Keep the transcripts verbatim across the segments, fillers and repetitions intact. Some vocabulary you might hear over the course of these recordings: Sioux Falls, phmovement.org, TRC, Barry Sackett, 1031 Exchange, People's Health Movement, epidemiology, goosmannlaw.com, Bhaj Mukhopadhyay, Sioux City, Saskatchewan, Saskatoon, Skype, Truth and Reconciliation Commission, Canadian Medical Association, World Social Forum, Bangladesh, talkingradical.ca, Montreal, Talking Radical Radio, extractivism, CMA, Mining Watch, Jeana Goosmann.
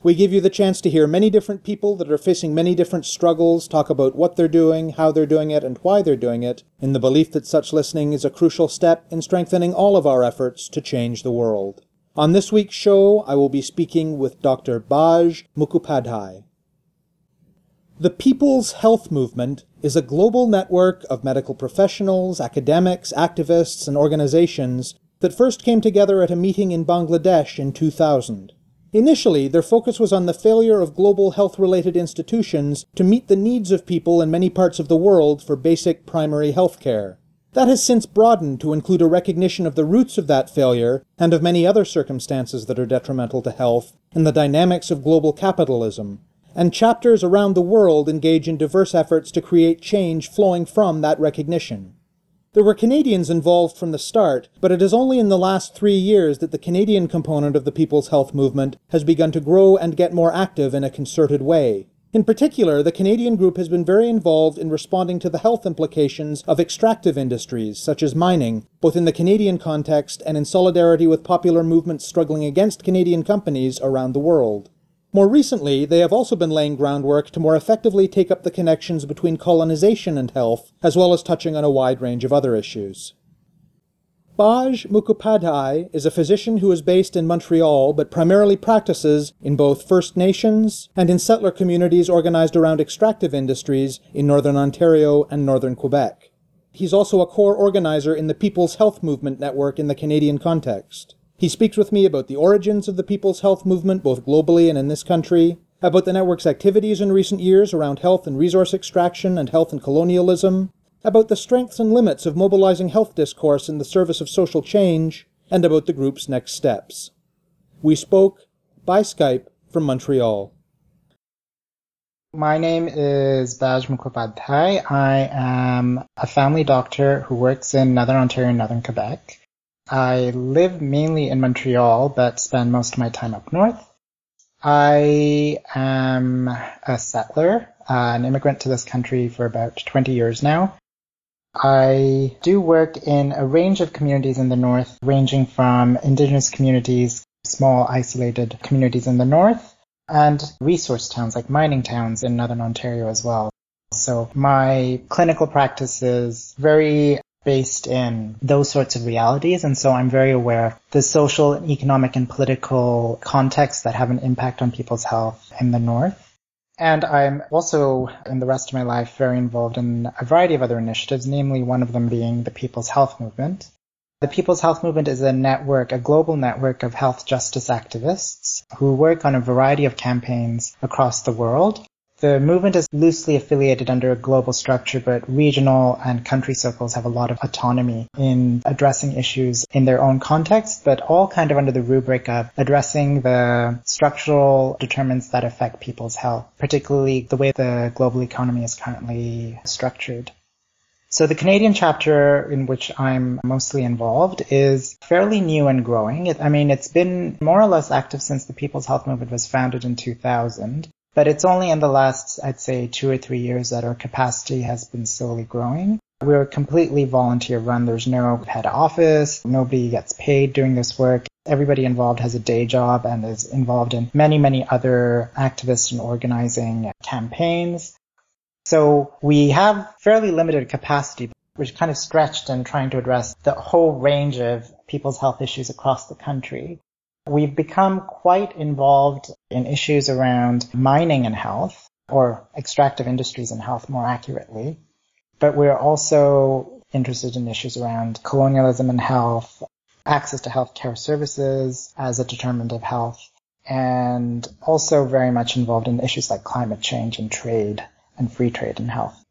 We give you the chance to hear many different people that are facing many different struggles, talk about what they're doing, how they're doing it, and why they're doing it, in the belief that such listening is a crucial step in strengthening all of our efforts to change the world. On this week's show, I will be speaking with Doctor Bhaj Mukhopadhyay. The People's Health Movement is a global network of medical professionals, academics, activists, and organizations that first came together at a meeting in Bangladesh in two thousand. Initially, their focus was on the failure of global health-related institutions to meet the needs of people in many parts of the world for basic primary health care. That has since broadened to include a recognition of the roots of that failure and of many other circumstances that are detrimental to health and the dynamics of global capitalism. And chapters around the world engage in diverse efforts to create change flowing from that recognition. There were Canadians involved from the start, but it is only in the last three years that the Canadian component of the People's Health Movement has begun to grow and get more active in a concerted way. In particular, the Canadian group has been very involved in responding to the health implications of extractive industries, such as mining, both in the Canadian context and in solidarity with popular movements struggling against Canadian companies around the world. More recently, they have also been laying groundwork to more effectively take up the connections between colonization and health, as well as touching on a wide range of other issues. Bhaj Mukhopadhyay is a physician who is based in Montreal but primarily practices in both First Nations and in settler communities organized around extractive industries in northern Ontario and northern Quebec. He's also a core organizer in the People's Health Movement network in the Canadian context. He speaks with me about the origins of the People's Health Movement, both globally and in this country, about the network's activities in recent years around health and resource extraction and health and colonialism, about the strengths and limits of mobilizing health discourse in the service of social change, and about the group's next steps. We spoke by Skype from Montreal. My name is Bhaj Mukhopadhyay. I am a family doctor who works in Northern Ontario and Northern Quebec. I live mainly in Montreal, but spend most of my time up north. I am a settler, uh, an immigrant to this country for about twenty years now. I do work in a range of communities in the north, ranging from indigenous communities, small isolated communities in the north, and resource towns like mining towns in northern Ontario as well. So my clinical practice is very based in those sorts of realities, and so I'm very aware of the social and economic and political contexts that have an impact on people's health in the north. And I'm also, in the rest of my life, very involved in a variety of other initiatives, namely one of them being the People's Health Movement. The People's Health Movement is a network, a global network of health justice activists who work on a variety of campaigns across the world. The movement is loosely affiliated under a global structure, but regional and country circles have a lot of autonomy in addressing issues in their own context, but all kind of under the rubric of addressing the structural determinants that affect people's health, particularly the way the global economy is currently structured. So the Canadian chapter in which I'm mostly involved is fairly new and growing. I mean, it's been more or less active since the People's Health Movement was founded in two thousand. But it's only in the last, I'd say, two or three years that our capacity has been slowly growing. We're completely volunteer run. There's no head office. Nobody gets paid doing this work. Everybody involved has a day job and is involved in many, many other activist and organizing campaigns. So we have fairly limited capacity. We're kind of stretched in trying to address the whole range of people's health issues across the country. We've become quite involved in issues around mining and health, or extractive industries and health more accurately. But we're also interested in issues around colonialism and health, access to healthcare services as a determinant of health, and also very much involved in issues like climate change and trade and free trade in health.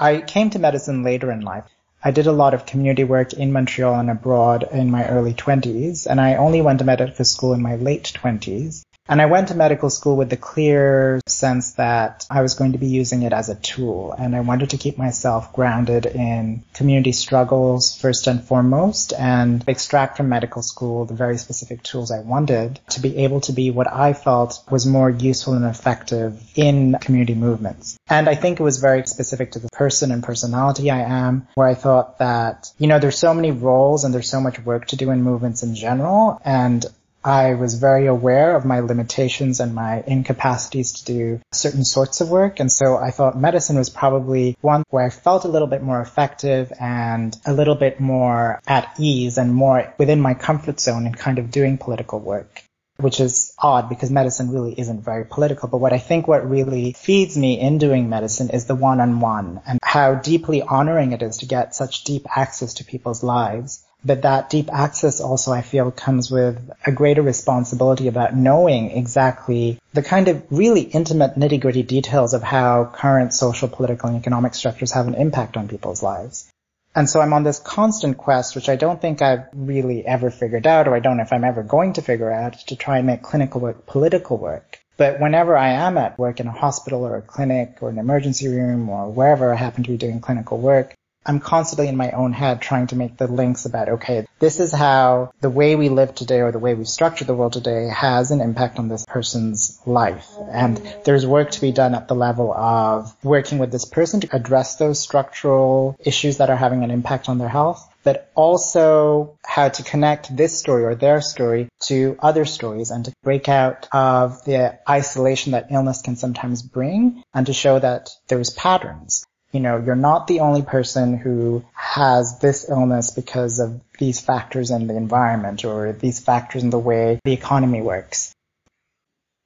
I came to medicine later in life. I did a lot of community work in Montreal and abroad in my early twenties, and I only went to medical school in my late twenties. And I went to medical school with the clear sense that I was going to be using it as a tool, and I wanted to keep myself grounded in community struggles first and foremost, and extract from medical school the very specific tools I wanted to be able to be what I felt was more useful and effective in community movements. And I think it was very specific to the person and personality I am, where I thought that, you know, there's so many roles and there's so much work to do in movements in general, and I was very aware of my limitations and my incapacities to do certain sorts of work. And so I thought medicine was probably one where I felt a little bit more effective and a little bit more at ease and more within my comfort zone in kind of doing political work, which is odd because medicine really isn't very political. But what I think what really feeds me in doing medicine is the one-on-one and how deeply honoring it is to get such deep access to people's lives. But that deep access also, I feel, comes with a greater responsibility about knowing exactly the kind of really intimate nitty-gritty details of how current social, political, and economic structures have an impact on people's lives. And so I'm on this constant quest, which I don't think I've really ever figured out, or I don't know if I'm ever going to figure out, to try and make clinical work political work. But whenever I am at work in a hospital or a clinic or an emergency room or wherever I happen to be doing clinical work, I'm constantly in my own head trying to make the links about, okay, this is how the way we live today or the way we structure the world today has an impact on this person's life. And there's work to be done at the level of working with this person to address those structural issues that are having an impact on their health, but also how to connect this story or their story to other stories and to break out of the isolation that illness can sometimes bring and to show that there's patterns. You know, you're not the only person who has this illness because of these factors in the environment or these factors in the way the economy works.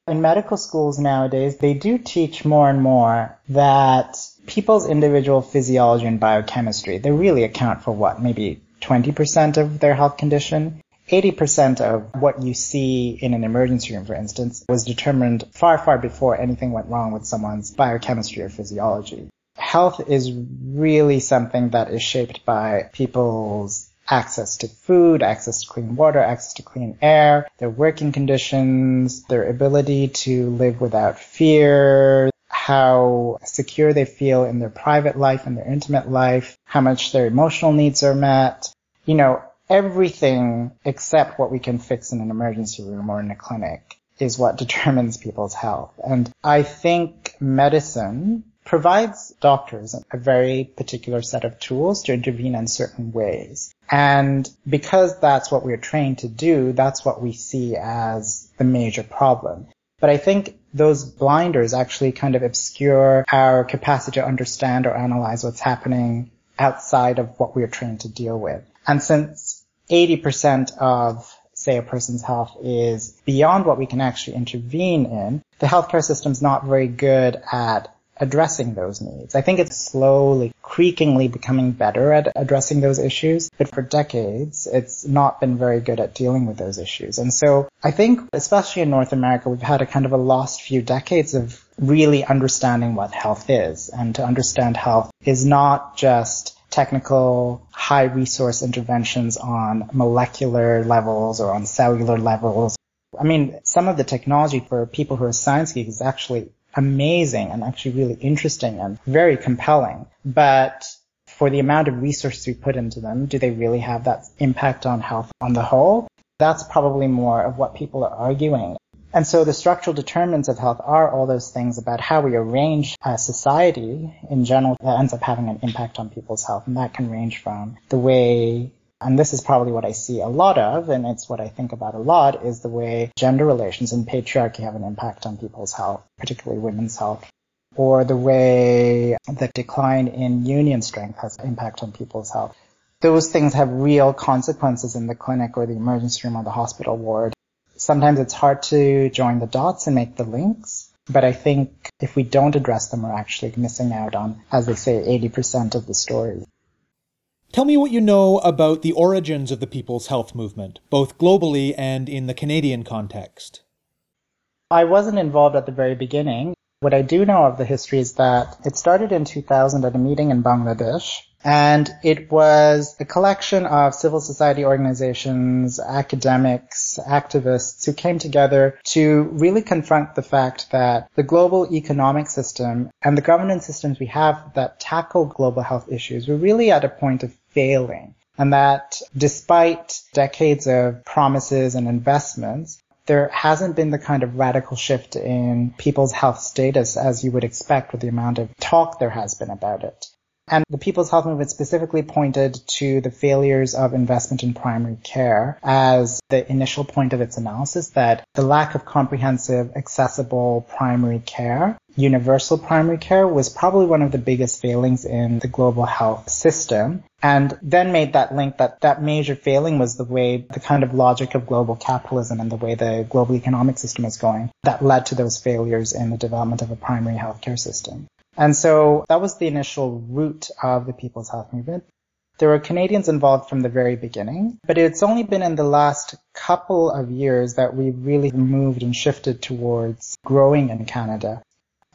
In medical schools nowadays, they do teach more and more that people's individual physiology and biochemistry, they really account for what, maybe twenty percent of their health condition. eighty percent of what you see in an emergency room, for instance, was determined far, far before anything went wrong with someone's biochemistry or physiology. Health is really something that is shaped by people's access to food, access to clean water, access to clean air, their working conditions, their ability to live without fear, how secure they feel in their private life and their intimate life, how much their emotional needs are met, you know, everything except what we can fix in an emergency room or in a clinic is what determines people's health. And I think medicine provides doctors a very particular set of tools to intervene in certain ways. And because that's what we're trained to do, that's what we see as the major problem. But I think those blinders actually kind of obscure our capacity to understand or analyze what's happening outside of what we're trained to deal with. And since eighty percent of, say, a person's health is beyond what we can actually intervene in, the healthcare system's not very good at addressing those needs. I think it's slowly, creakingly becoming better at addressing those issues, but for decades, it's not been very good at dealing with those issues. And so I think, especially in North America, we've had a kind of a lost few decades of really understanding what health is. And to understand health is not just technical, high-resource interventions on molecular levels or on cellular levels. I mean, some of the technology for people who are science geeks is actually amazing and actually really interesting and very compelling. But for the amount of resources we put into them, do they really have that impact on health on the whole? That's probably more of what people are arguing. And so the structural determinants of health are all those things about how we arrange a society in general that ends up having an impact on people's health. And that can range from the way, and this is probably what I see a lot of, and it's what I think about a lot, is the way gender relations and patriarchy have an impact on people's health, particularly women's health, or the way the decline in union strength has an impact on people's health. Those things have real consequences in the clinic or the emergency room or the hospital ward. Sometimes it's hard to join the dots and make the links, but I think if we don't address them, we're actually missing out on, as they say, eighty percent of the story. Tell me what you know about the origins of the People's Health Movement, both globally and in the Canadian context. I wasn't involved at the very beginning. What I do know of the history is that it started in two thousand at a meeting in Bangladesh And it was a collection of civil society organizations, academics, activists who came together to really confront the fact that the global economic system and the governance systems we have that tackle global health issues were really at a point of failing. And that despite decades of promises and investments, there hasn't been the kind of radical shift in people's health status as you would expect with the amount of talk there has been about it. And the People's Health Movement specifically pointed to the failures of investment in primary care as the initial point of its analysis, that the lack of comprehensive, accessible primary care, universal primary care, was probably one of the biggest failings in the global health system, and then made that link that that major failing was the way, the kind of logic of global capitalism and the way the global economic system is going that led to those failures in the development of a primary healthcare system. And so that was the initial root of the People's Health Movement. There were Canadians involved from the very beginning, but it's only been in the last couple of years that we've really moved and shifted towards growing in Canada.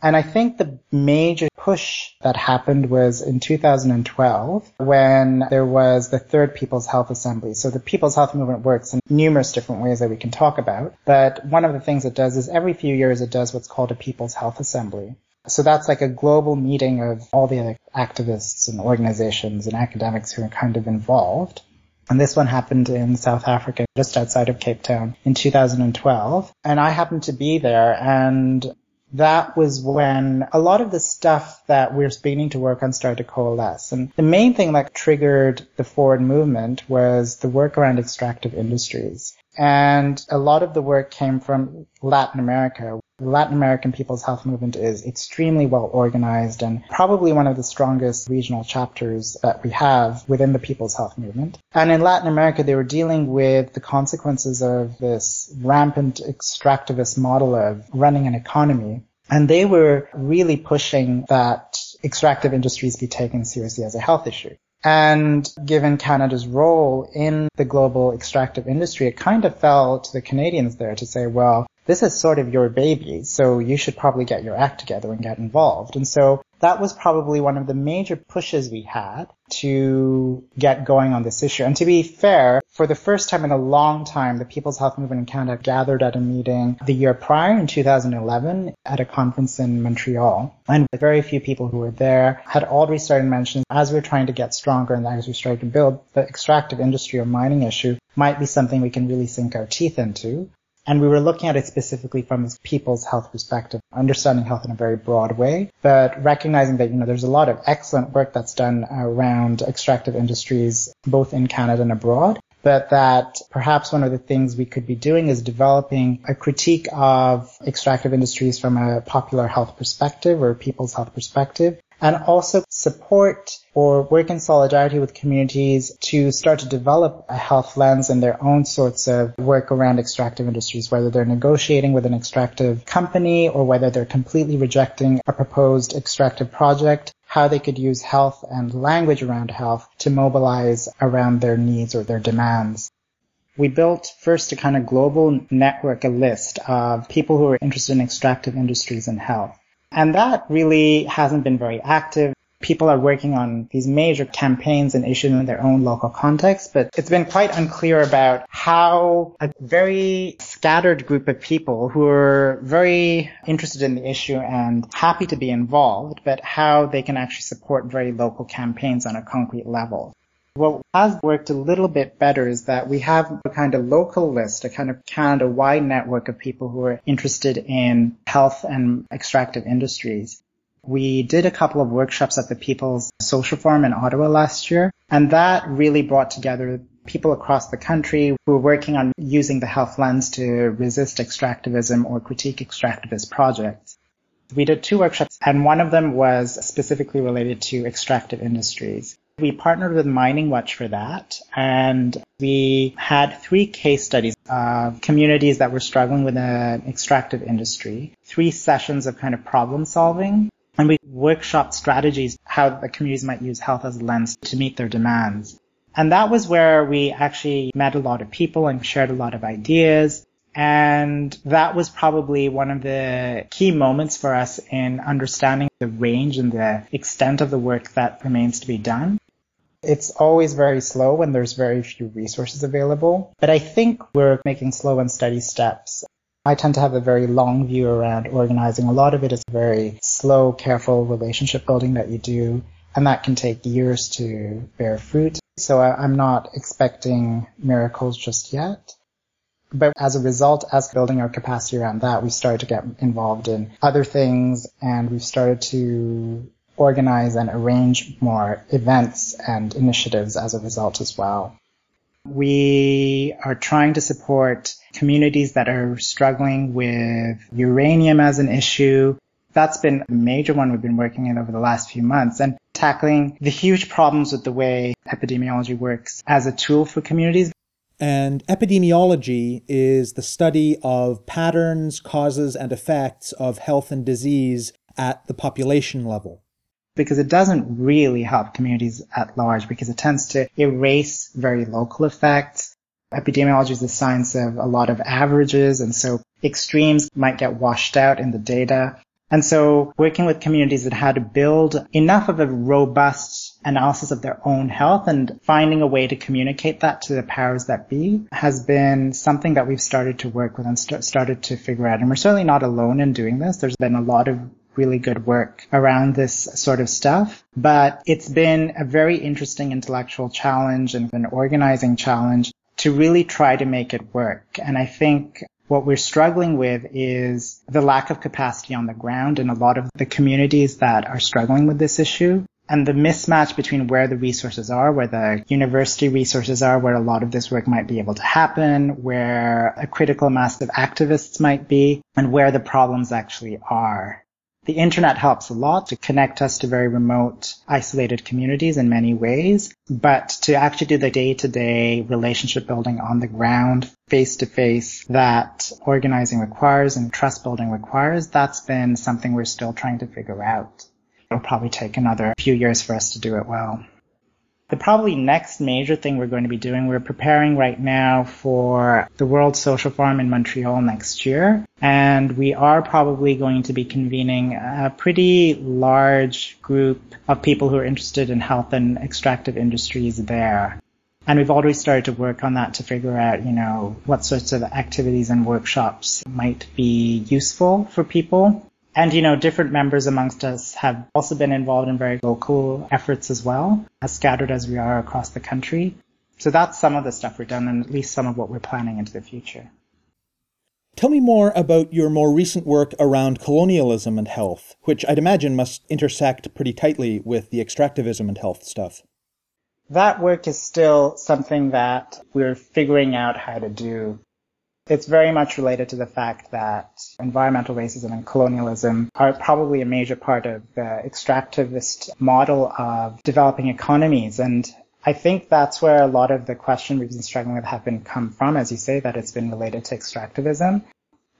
And I think the major push that happened was in two thousand twelve, when there was the third People's Health Assembly. So the People's Health Movement works in numerous different ways that we can talk about, but one of the things it does is every few years it does what's called a People's Health Assembly. So that's like a global meeting of all the other activists and organizations and academics who are kind of involved. And this one happened in South Africa, just outside of Cape Town, in two thousand twelve. And I happened to be there, and that was when a lot of the stuff that we're beginning to work on started to coalesce. And the main thing that triggered the forward movement was the work around extractive industries. And a lot of the work came from Latin America. The Latin American People's Health Movement is extremely well organized and probably one of the strongest regional chapters that we have within the People's Health Movement. And in Latin America, they were dealing with the consequences of this rampant extractivist model of running an economy. And they were really pushing that extractive industries be taken seriously as a health issue. And given Canada's role in the global extractive industry, it kind of fell to the Canadians there to say, well, this is sort of your baby, so you should probably get your act together and get involved. And so that was probably one of the major pushes we had to get going on this issue. And to be fair, for the first time in a long time, the People's Health Movement in Canada gathered at a meeting the year prior in two thousand eleven at a conference in Montreal. And very few people who were there had already started mentioning, as we're trying to get stronger and as we started to build, the extractive industry or mining issue might be something we can really sink our teeth into. And we were looking at it specifically from this people's health perspective, understanding health in a very broad way, but recognizing that, you know, there's a lot of excellent work that's done around extractive industries, both in Canada and abroad, but that perhaps one of the things we could be doing is developing a critique of extractive industries from a popular health perspective or people's health perspective, and also support or work in solidarity with communities to start to develop a health lens in their own sorts of work around extractive industries, whether they're negotiating with an extractive company or whether they're completely rejecting a proposed extractive project, how they could use health and language around health to mobilize around their needs or their demands. We built first a kind of global network, a list of people who are interested in extractive industries and health. And that really hasn't been very active. People are working on these major campaigns and issues in their own local context, but it's been quite unclear about how a very scattered group of people who are very interested in the issue and happy to be involved, but how they can actually support very local campaigns on a concrete level. What has worked a little bit better is that we have a kind of local list, a kind of Canada-wide network of people who are interested in health and extractive industries. We did a couple of workshops at the People's Social Forum in Ottawa last year, and that really brought together people across the country who were working on using the health lens to resist extractivism or critique extractivist projects. We did two workshops, and one of them was specifically related to extractive industries. We partnered with Mining Watch for that, and we had three case studies of communities that were struggling with an extractive industry, three sessions of kind of problem solving, and we workshopped strategies, how the communities might use health as a lens to meet their demands. And that was where we actually met a lot of people and shared a lot of ideas. And that was probably one of the key moments for us in understanding the range and the extent of the work that remains to be done. It's always very slow when there's very few resources available, but I think we're making slow and steady steps. I tend to have a very long view around organizing. A lot of it is very slow, careful relationship building that you do, and that can take years to bear fruit. So I, I'm not expecting miracles just yet. But as a result, as building our capacity around that, we've started to get involved in other things, and we've started to organize and arrange more events and initiatives as a result as well. We are trying to support communities that are struggling with uranium as an issue. That's been a major one we've been working in over the last few months, and tackling the huge problems with the way epidemiology works as a tool for communities. And epidemiology is the study of patterns, causes, and effects of health and disease at the population level. Because it doesn't really help communities at large, because it tends to erase very local effects. Epidemiology is the science of a lot of averages, and so extremes might get washed out in the data. And so working with communities that had to build enough of a robust analysis of their own health and finding a way to communicate that to the powers that be has been something that we've started to work with and st- started to figure out. And we're certainly not alone in doing this. There's been a lot of really good work around this sort of stuff, but it's been a very interesting intellectual challenge and an organizing challenge to really try to make it work. And I think what we're struggling with is the lack of capacity on the ground in a lot of the communities that are struggling with this issue, and the mismatch between where the resources are, where the university resources are, where a lot of this work might be able to happen, where a critical mass of activists might be, and where the problems actually are. The internet helps a lot to connect us to very remote, isolated communities in many ways, but to actually do the day-to-day relationship building on the ground, face-to-face, that organizing requires and trust building requires, that's been something we're still trying to figure out. It'll probably take another few years for us to do it well. The probably next major thing we're going to be doing, we're preparing right now for the World Social Forum in Montreal next year. And we are probably going to be convening a pretty large group of people who are interested in health and extractive industries there. And we've already started to work on that to figure out, you know, what sorts of activities and workshops might be useful for people. And, you know, different members amongst us have also been involved in very local efforts as well, as scattered as we are across the country. So that's some of the stuff we've done, and at least some of what we're planning into the future. Tell me more about your more recent work around colonialism and health, which I'd imagine must intersect pretty tightly with the extractivism and health stuff. That work is still something that we're figuring out how to do. It's very much related to the fact that environmental racism and colonialism are probably a major part of the extractivist model of developing economies. And I think that's where a lot of the question we've been struggling with have been come from, as you say, that it's been related to extractivism.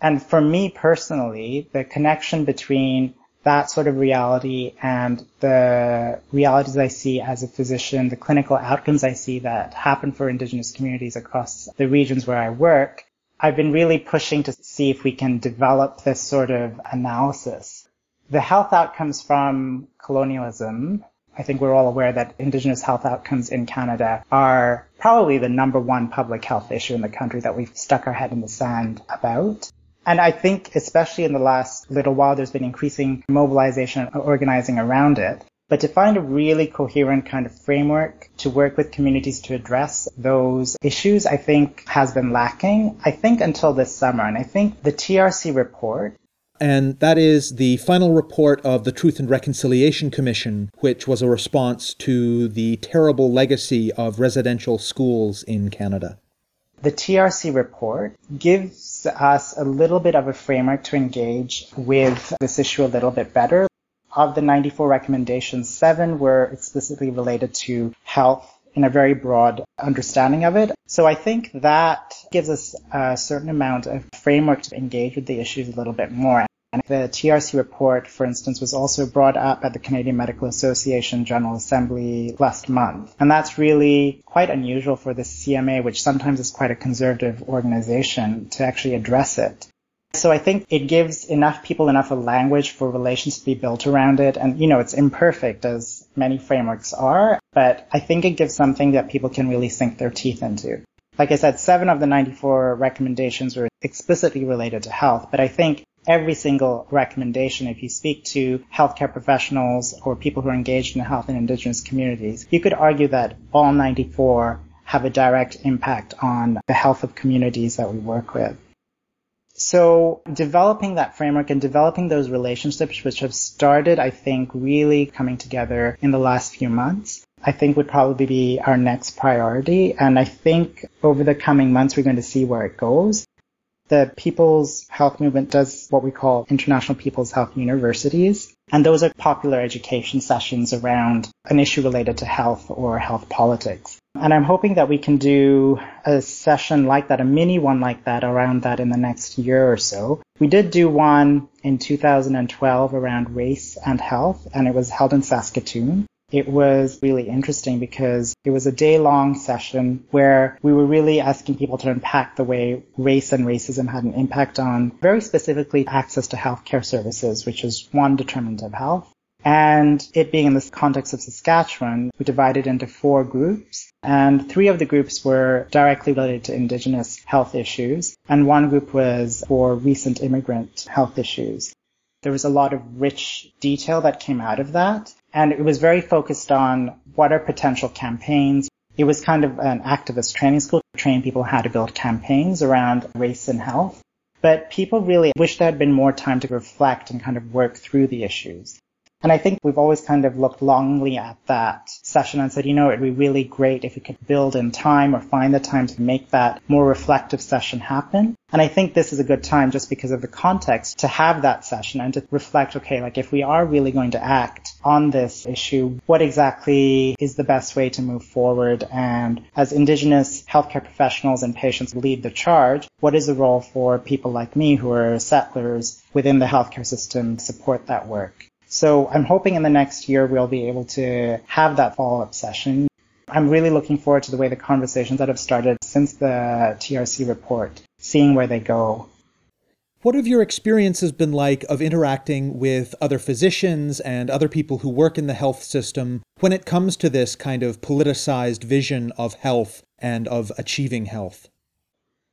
And for me personally, the connection between that sort of reality and the realities I see as a physician, the clinical outcomes I see that happen for Indigenous communities across the regions where I work, I've been really pushing to see if we can develop this sort of analysis. The health outcomes from colonialism, I think we're all aware that Indigenous health outcomes in Canada are probably the number one public health issue in the country that we've stuck our head in the sand about. And I think especially in the last little while, there's been increasing mobilization and organizing around it. But to find a really coherent kind of framework to work with communities to address those issues, I think has been lacking, I think, until this summer. And I think the T R C report. And that is the final report of the Truth and Reconciliation Commission, which was a response to the terrible legacy of residential schools in Canada. The T R C report gives us a little bit of a framework to engage with this issue a little bit better. Of the ninety-four recommendations, seven were explicitly related to health in a very broad understanding of it. So I think that gives us a certain amount of framework to engage with the issues a little bit more. And the T R C report, for instance, was also brought up at the Canadian Medical Association General Assembly last month. And that's really quite unusual for the C M A, which sometimes is quite a conservative organization, to actually address it. So I think it gives enough people enough a language for relations to be built around it. And, you know, it's imperfect, as many frameworks are, but I think it gives something that people can really sink their teeth into. Like I said, seven of the ninety-four recommendations were explicitly related to health, but I think every single recommendation, if you speak to healthcare professionals or people who are engaged in health in Indigenous communities, you could argue that all ninety-four have a direct impact on the health of communities that we work with. So developing that framework and developing those relationships, which have started, I think, really coming together in the last few months, I think would probably be our next priority. And I think over the coming months, we're going to see where it goes. The People's Health Movement does what we call International People's Health Universities. And those are popular education sessions around an issue related to health or health politics. And I'm hoping that we can do a session like that, a mini one like that, around that in the next year or so. We did do one in two thousand twelve around race and health, and it was held in Saskatoon. It was really interesting because it was a day-long session where we were really asking people to unpack the way race and racism had an impact on, very specifically, access to healthcare services, which is one determinant of health. And it being in the context of Saskatchewan, we divided into four groups, and three of the groups were directly related to Indigenous health issues, and one group was for recent immigrant health issues. There was a lot of rich detail that came out of that. And it was very focused on what are potential campaigns. It was kind of an activist training school to train people how to build campaigns around race and health. But people really wish there had been more time to reflect and kind of work through the issues. And I think we've always kind of looked longingly at that session and said, you know, it'd be really great if we could build in time or find the time to make that more reflective session happen. And I think this is a good time just because of the context to have that session and to reflect, okay, like if we are really going to act on this issue, what exactly is the best way to move forward? And as Indigenous healthcare professionals and patients lead the charge, what is the role for people like me who are settlers within the healthcare system to support that work? So I'm hoping in the next year we'll be able to have that follow-up session. I'm really looking forward to the way the conversations that have started since the T R C report, seeing where they go. What have your experiences been like of interacting with other physicians and other people who work in the health system when it comes to this kind of politicized vision of health and of achieving health?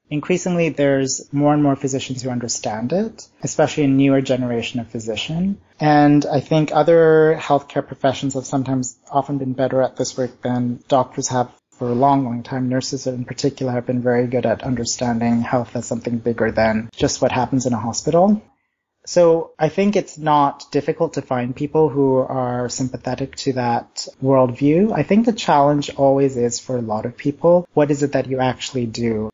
Increasingly, there's more and more physicians who understand it, especially a newer generation of physician. And I think other healthcare professions have sometimes often been better at this work than doctors have for a long, long time. Nurses in particular have been very good at understanding health as something bigger than just what happens in a hospital. So I think it's not difficult to find people who are sympathetic to that worldview. I think the challenge always is for a lot of people, what is it that you actually do?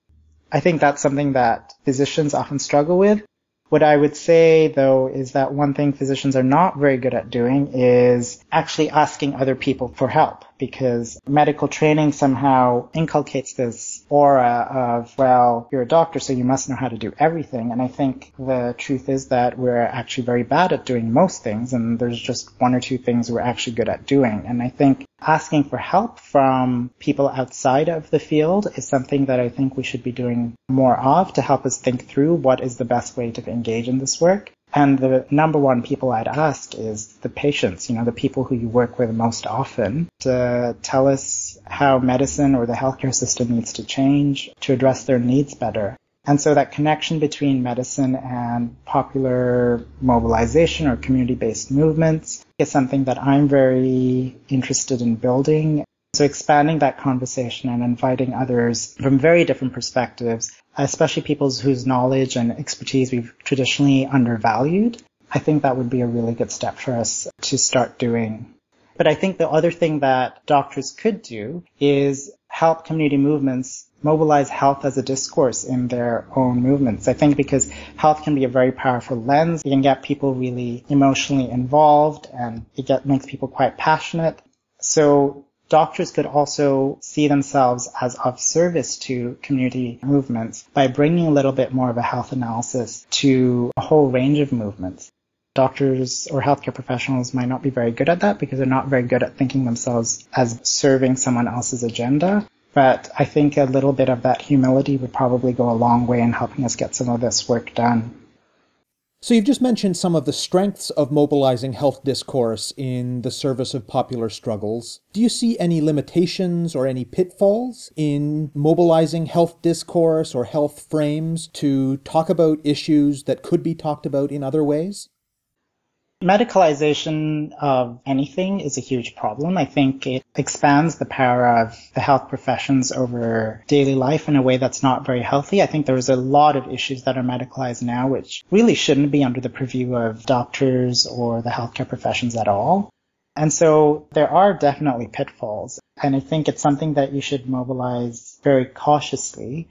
I think that's something that physicians often struggle with. What I would say, though, is that one thing physicians are not very good at doing is actually asking other people for help, because medical training somehow inculcates this aura of, well, you're a doctor, so you must know how to do everything. And I think the truth is that we're actually very bad at doing most things, and there's just one or two things we're actually good at doing. And I think asking for help from people outside of the field is something that I think we should be doing more of to help us think through what is the best way to engage in this work. And the number one people I'd ask is the patients, you know, the people who you work with most often, to tell us how medicine or the healthcare system needs to change to address their needs better. And so that connection between medicine and popular mobilization or community-based movements is something that I'm very interested in building. So expanding that conversation and inviting others from very different perspectives, especially people whose knowledge and expertise we've traditionally undervalued, I think that would be a really good step for us to start doing. But I think the other thing that doctors could do is help community movements mobilize health as a discourse in their own movements. I think because health can be a very powerful lens. It can get people really emotionally involved, and it get, makes people quite passionate. So doctors could also see themselves as of service to community movements by bringing a little bit more of a health analysis to a whole range of movements. Doctors or healthcare professionals might not be very good at that because they're not very good at thinking themselves as serving someone else's agenda. But I think a little bit of that humility would probably go a long way in helping us get some of this work done. So you've just mentioned some of the strengths of mobilizing health discourse in the service of popular struggles. Do you see any limitations or any pitfalls in mobilizing health discourse or health frames to talk about issues that could be talked about in other ways? Medicalization of anything is a huge problem. I think it expands the power of the health professions over daily life in a way that's not very healthy. I think there's a lot of issues that are medicalized now, which really shouldn't be under the purview of doctors or the healthcare professions at all. And so there are definitely pitfalls. And I think it's something that you should mobilize very cautiously.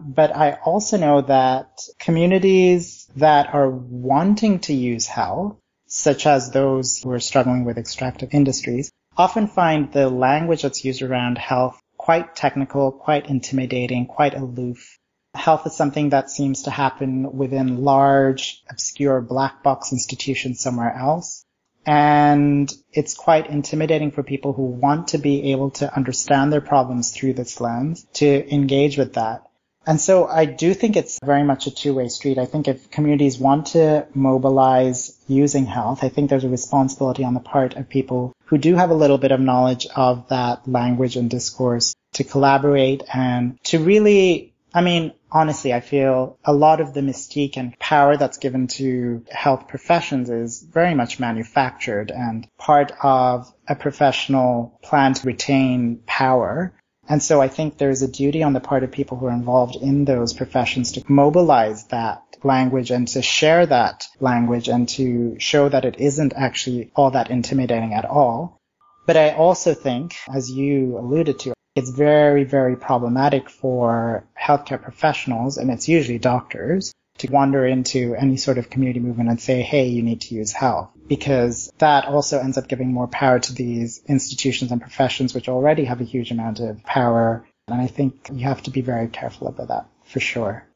But I also know that communities that are wanting to use health, such as those who are struggling with extractive industries, often find the language that's used around health quite technical, quite intimidating, quite aloof. Health is something that seems to happen within large, obscure black box institutions somewhere else. And it's quite intimidating for people who want to be able to understand their problems through this lens to engage with that. And so I do think it's very much a two-way street. I think if communities want to mobilize using health, I think there's a responsibility on the part of people who do have a little bit of knowledge of that language and discourse to collaborate and to really, I mean, honestly, I feel a lot of the mystique and power that's given to health professions is very much manufactured and part of a professional plan to retain power. And so I think there is a duty on the part of people who are involved in those professions to mobilize that language and to share that language and to show that it isn't actually all that intimidating at all. But I also think, as you alluded to, it's very, very problematic for healthcare professionals, and it's usually doctors, to wander into any sort of community movement and say, hey, you need to use health, because that also ends up giving more power to these institutions and professions, which already have a huge amount of power. And I think you have to be very careful about that, for sure.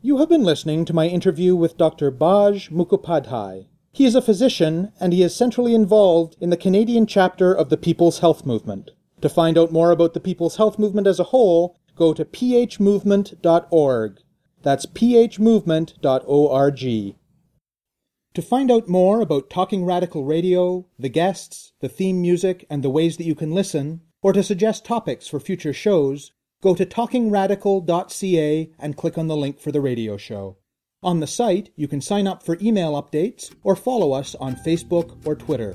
You have been listening to my interview with Doctor Bhaj Mukhopadhyay. He is a physician, and he is centrally involved in the Canadian chapter of the People's Health Movement. To find out more about the People's Health Movement as a whole, go to p h movement dot org. That's p h movement dot org. To find out more about Talking Radical Radio, the guests, the theme music, and the ways that you can listen, or to suggest topics for future shows, go to talking radical dot c a and click on the link for the radio show. On the site, you can sign up for email updates or follow us on Facebook or Twitter.